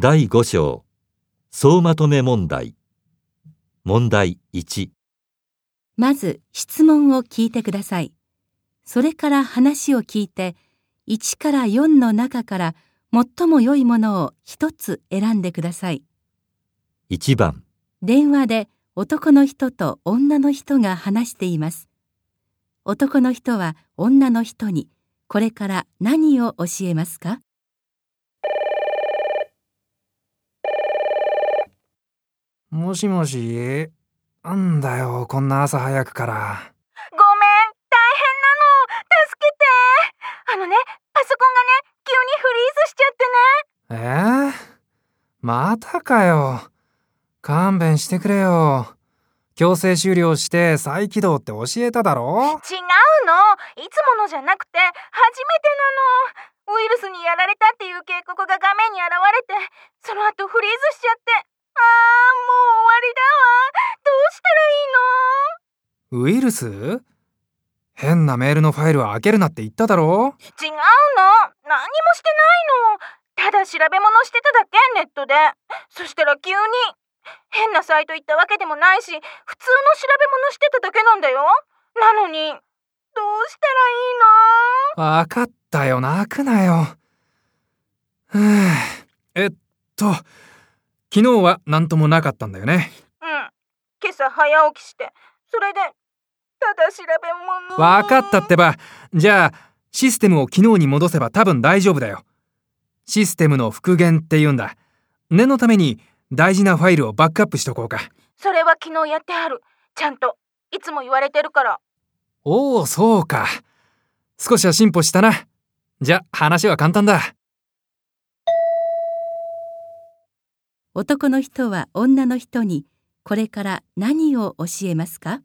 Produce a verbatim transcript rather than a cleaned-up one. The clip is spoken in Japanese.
だいご章総まとめ問題。問題いち。まず質問を聞いてください。それから話を聞いて、いちからよんの中から最も良いものを一つ選んでください。いちばん。電話で男の人と女の人が話しています。男の人は女の人にこれから何を教えますか？もしもし、なんだよこんな朝早くから。ごめん、大変なの。助けて。あのね、パソコンがね、急にフリーズしちゃってね。えー、またかよ。勘弁してくれよ。強制終了して再起動って教えただろ。違うの、いつものじゃなくて初めてなの。ウイルスにやられたっていう警告が画面に現れて、その後フリーズしちゃって、あー、もう終わりだわ。どうしたらいいの？ウイルス？変なメールのファイルは開けるなって言っただろ。違うの、何もしてないの。ただ調べ物してただけ、ネットで。そしたら急に変なサイト行ったわけでもないし、普通の調べ物してただけなんだよ。なのにどうしたらいいの？分かったよ、泣くなよ。ふぅ、えっと昨日は何ともなかったんだよね。うん。今朝早起きして、それでただ調べ物。わかったってば。じゃあシステムを昨日に戻せば多分大丈夫だよ。システムの復元って言うんだ。念のために大事なファイルをバックアップしとこうか。それは昨日やってある。ちゃんといつも言われてるから。おお、そうか。少しは進歩したな。じゃあ話は簡単だ。男の人は女の人にこれから何を教えますか？